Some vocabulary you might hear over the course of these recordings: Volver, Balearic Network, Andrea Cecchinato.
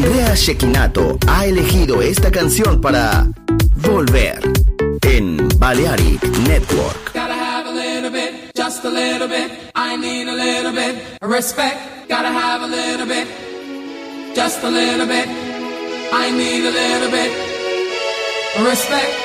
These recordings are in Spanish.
Andrea Cecchinato ha elegido esta canción para Volver en Balearic Network. Gotta have a little bit, just a little bit. I need a little bit of respect. Gotta have a little bit, just a little bit. I need a little bit of respect.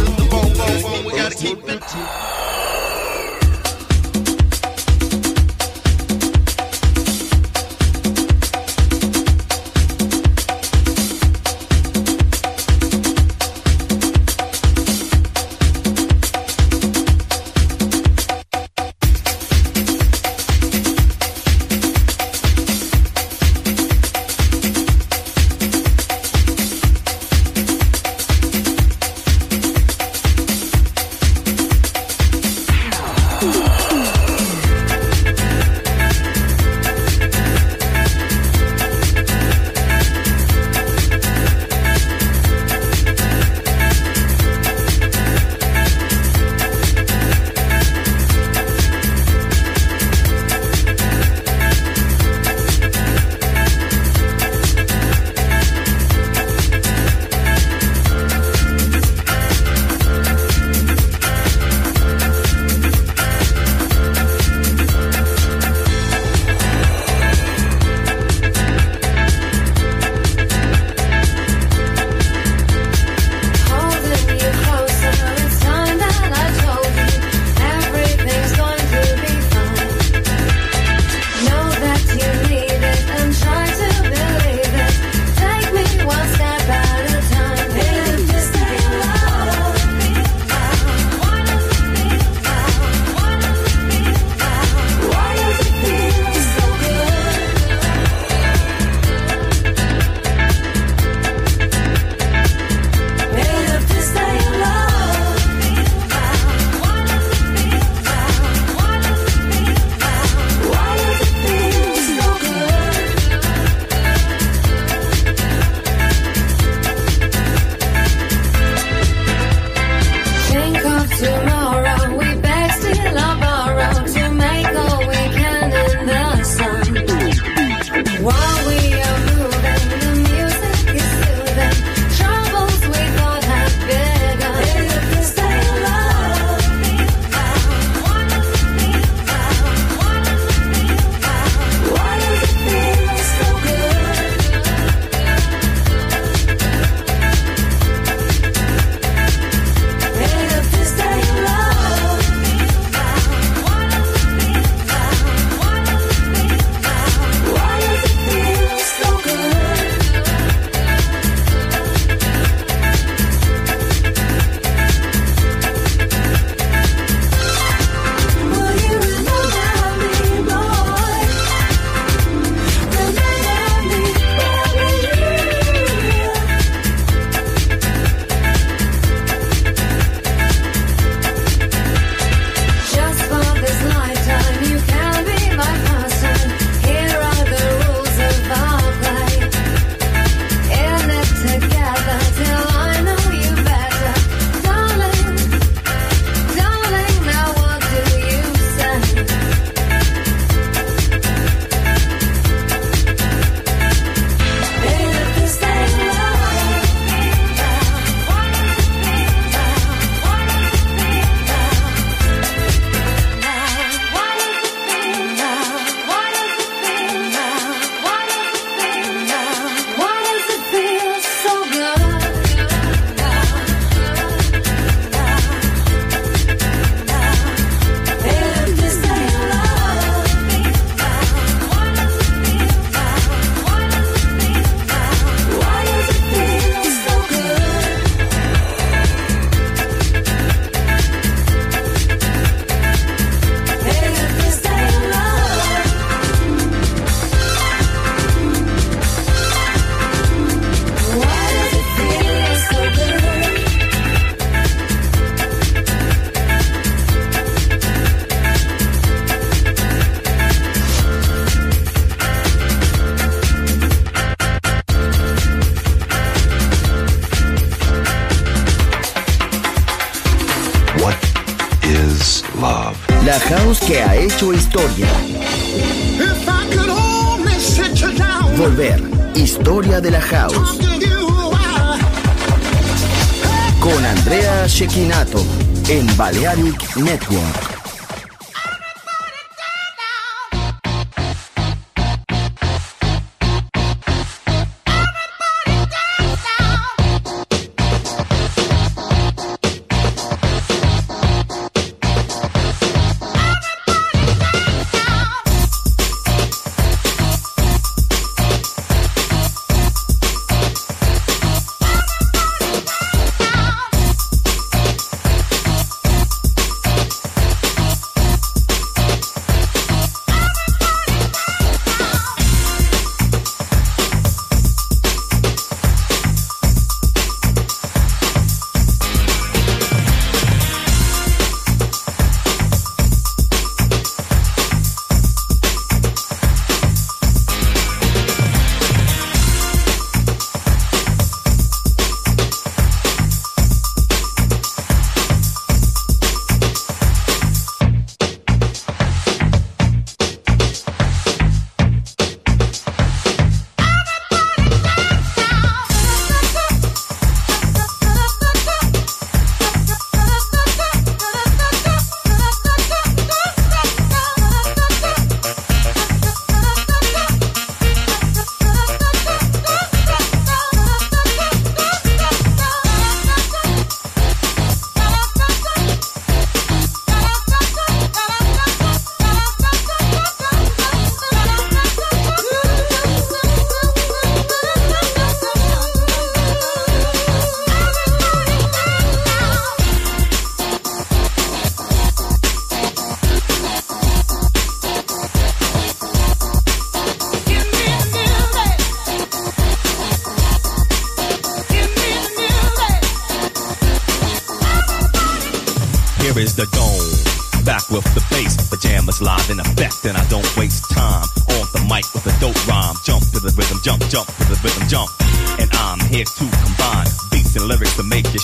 Que ha hecho historia. Volver, historia de la house. Con Andrea Cecchinato en Balearic Network.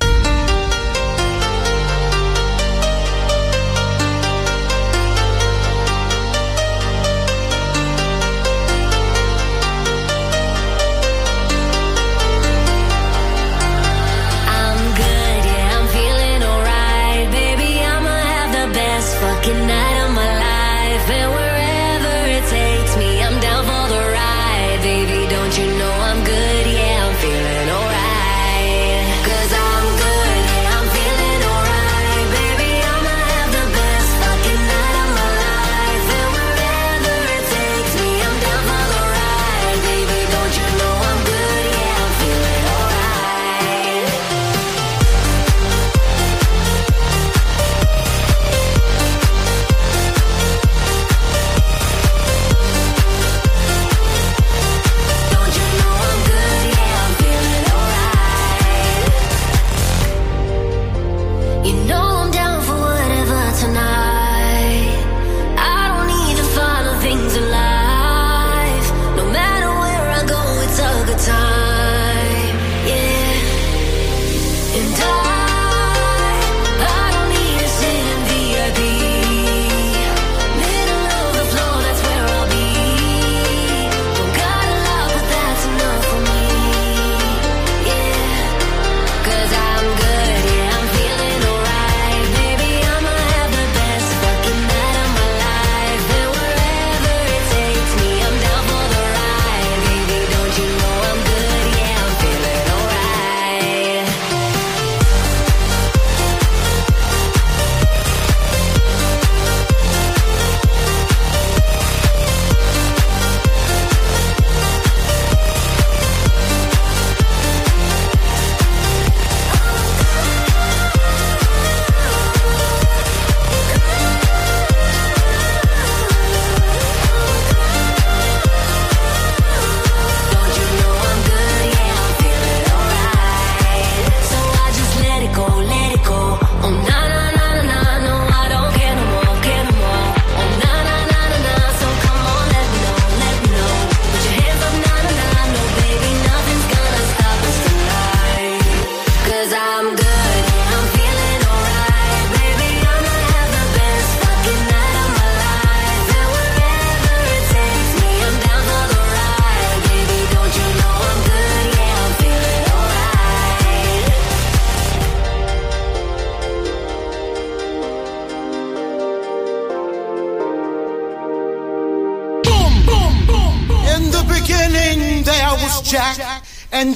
I'm good, yeah, I'm feeling alright. fucking night of my life, and wherever it takes me, I'm down for the ride. Baby, don't you know I'm good? Yeah, I'm feeling alright, 'cause I'm good, yeah, I'm feeling alright. Baby, I'ma have the best fucking night of my life, and wherever it takes me, I'm down for the ride. Baby, don't you know I'm good? Yeah, I'm feeling alright. And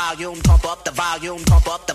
volume, pump up the volume, pump up the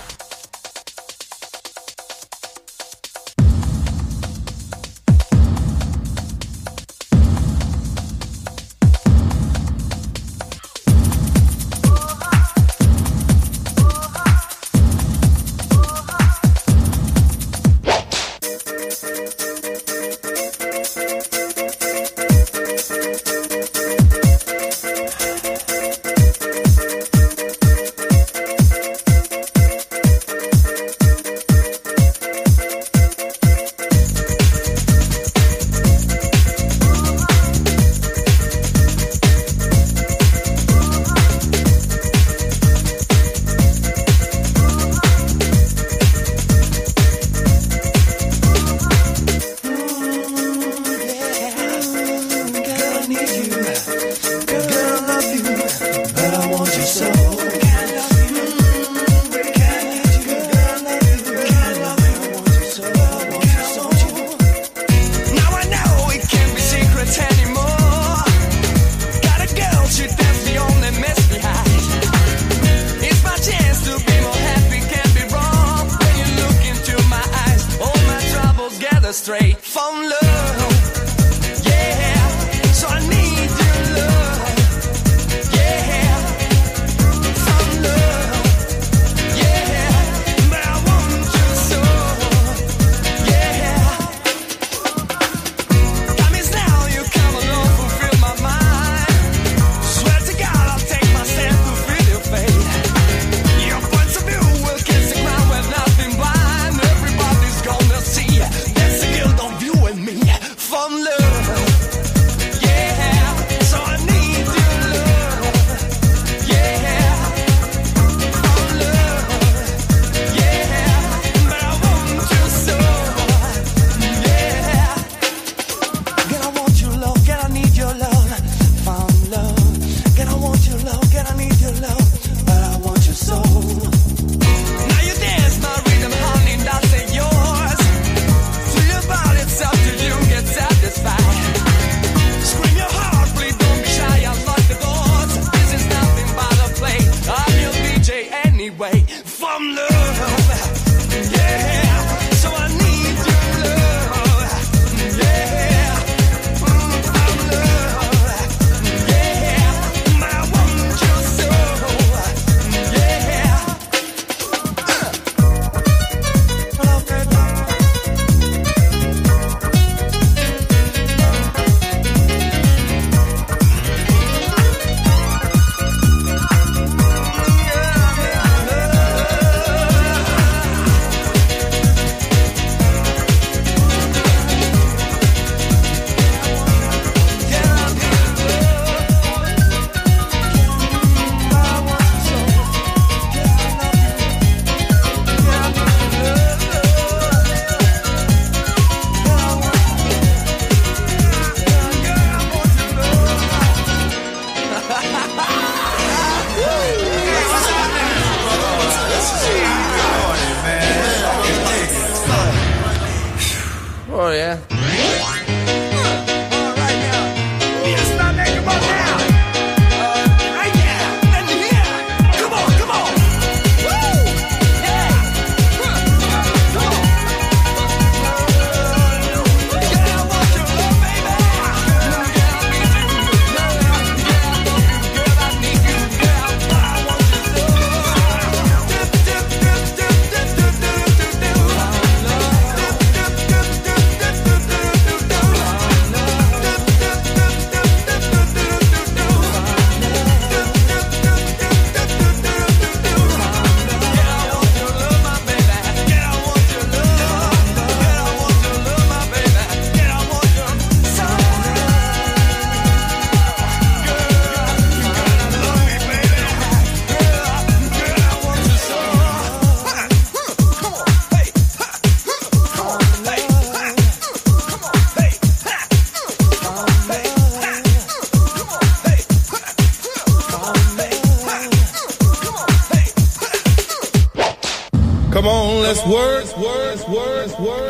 Come on, let's work, work, work, work.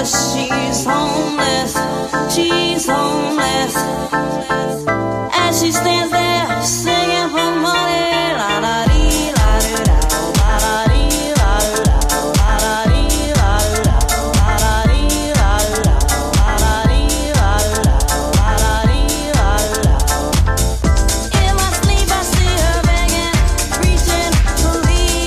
She's homeless, she's homeless. As she stands there singing for money, la la dee la doo la la dee la doo la la dee la doo la la dee la doo la la dee la doo la la dee la doo. In my sleep I see her begging, preaching, please.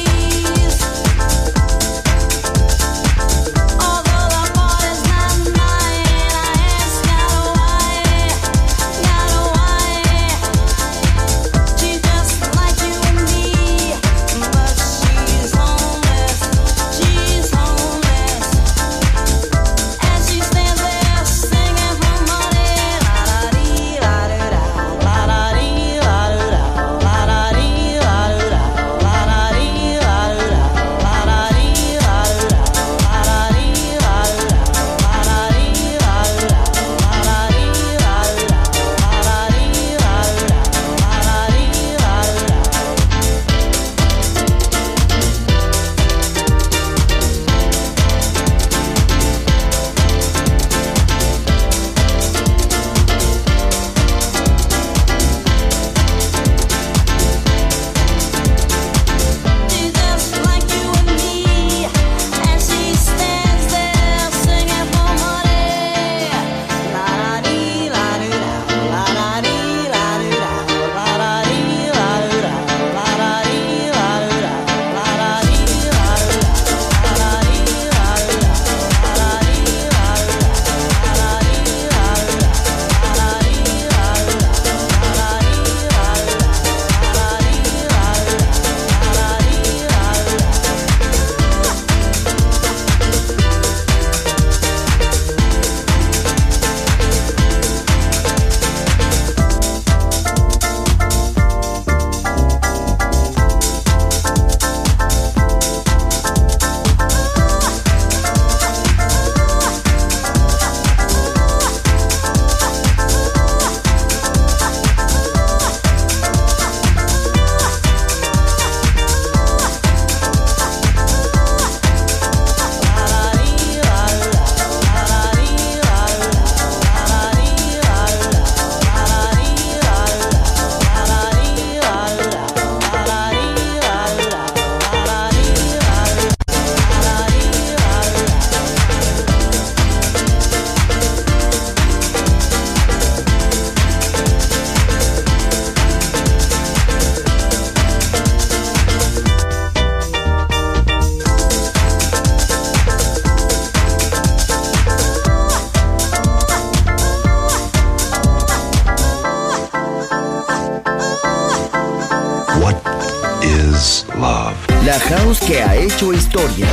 Historia.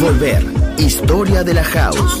Volver, historia de la house.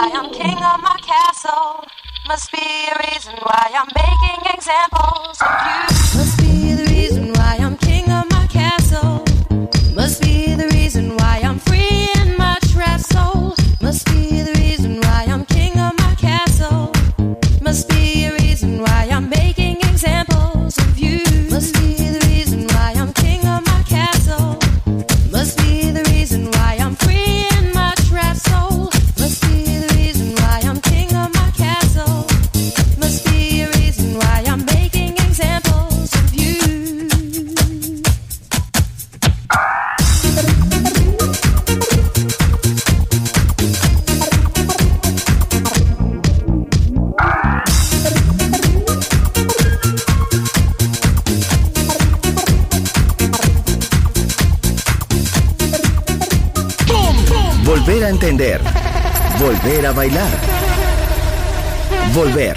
why I'm king of my castle. Must be a reason why I'm making examples of you. Must be the reason why I'm king of my castle. Must be the reason why I'm free in my trapped soul. Must be the reason why I'm king of my castle. Must be a reason why I'm making examples of you. Must be the reason why I'm king of my castle. Must be the reason why I'm free in my trapped soul. Must be the reason why I'm king of my castle. Must be a reason why I'm making examples of you. Volver a entender, volver a bailar, volver,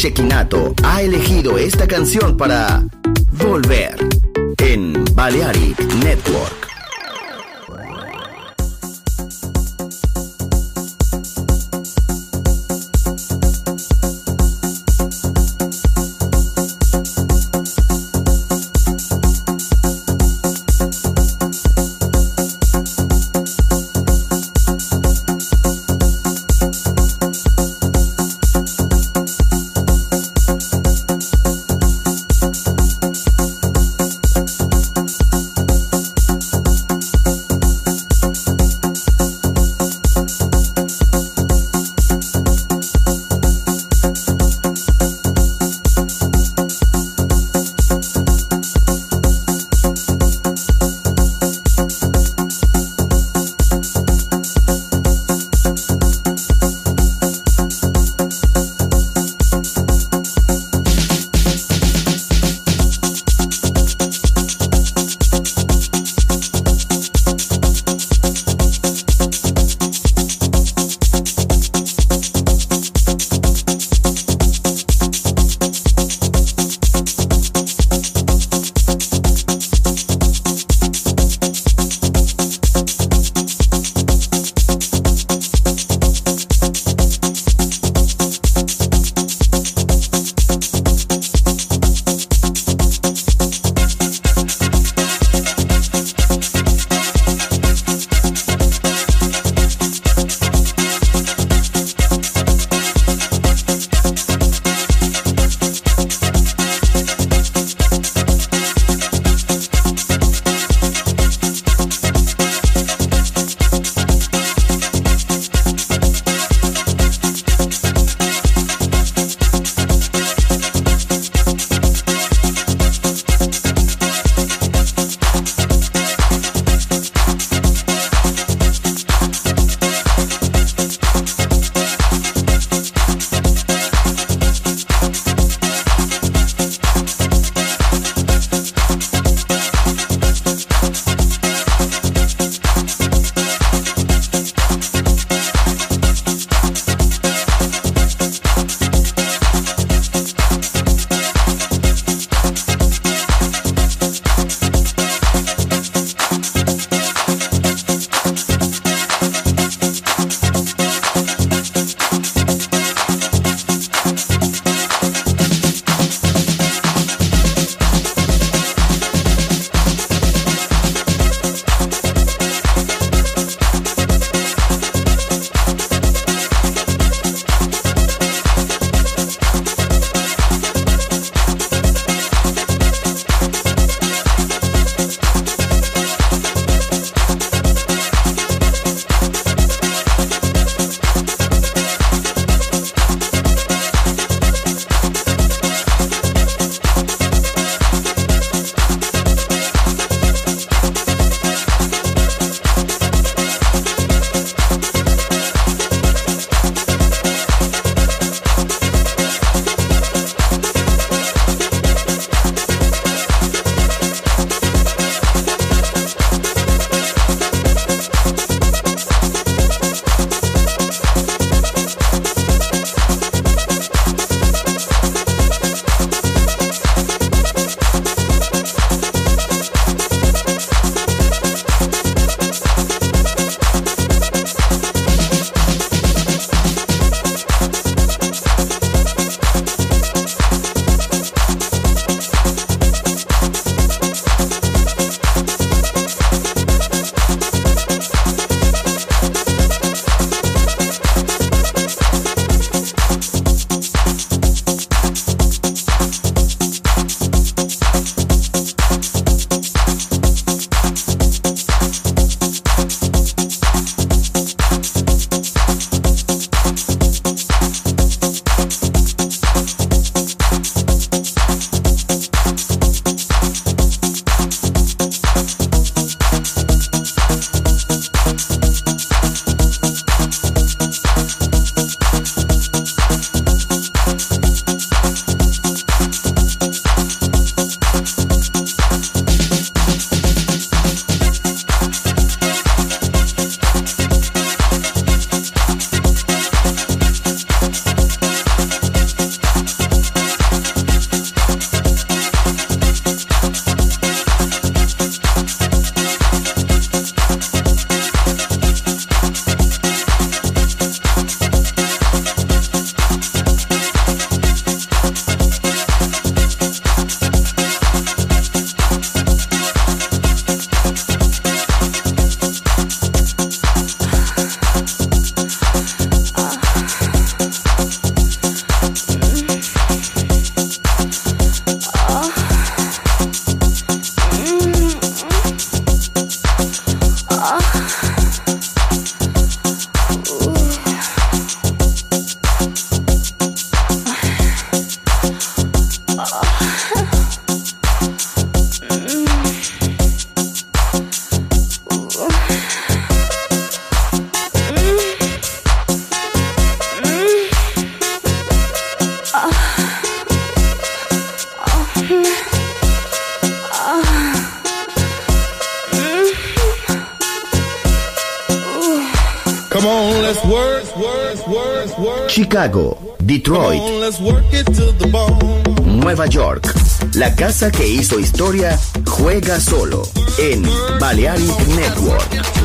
Cecchinato ha elegido esta canción para Volver en Balearic Network. Come on, let's work. Chicago, Detroit, on, let's work it to the bone. Nueva York, la casa que hizo historia juega solo en Balearic Network.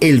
El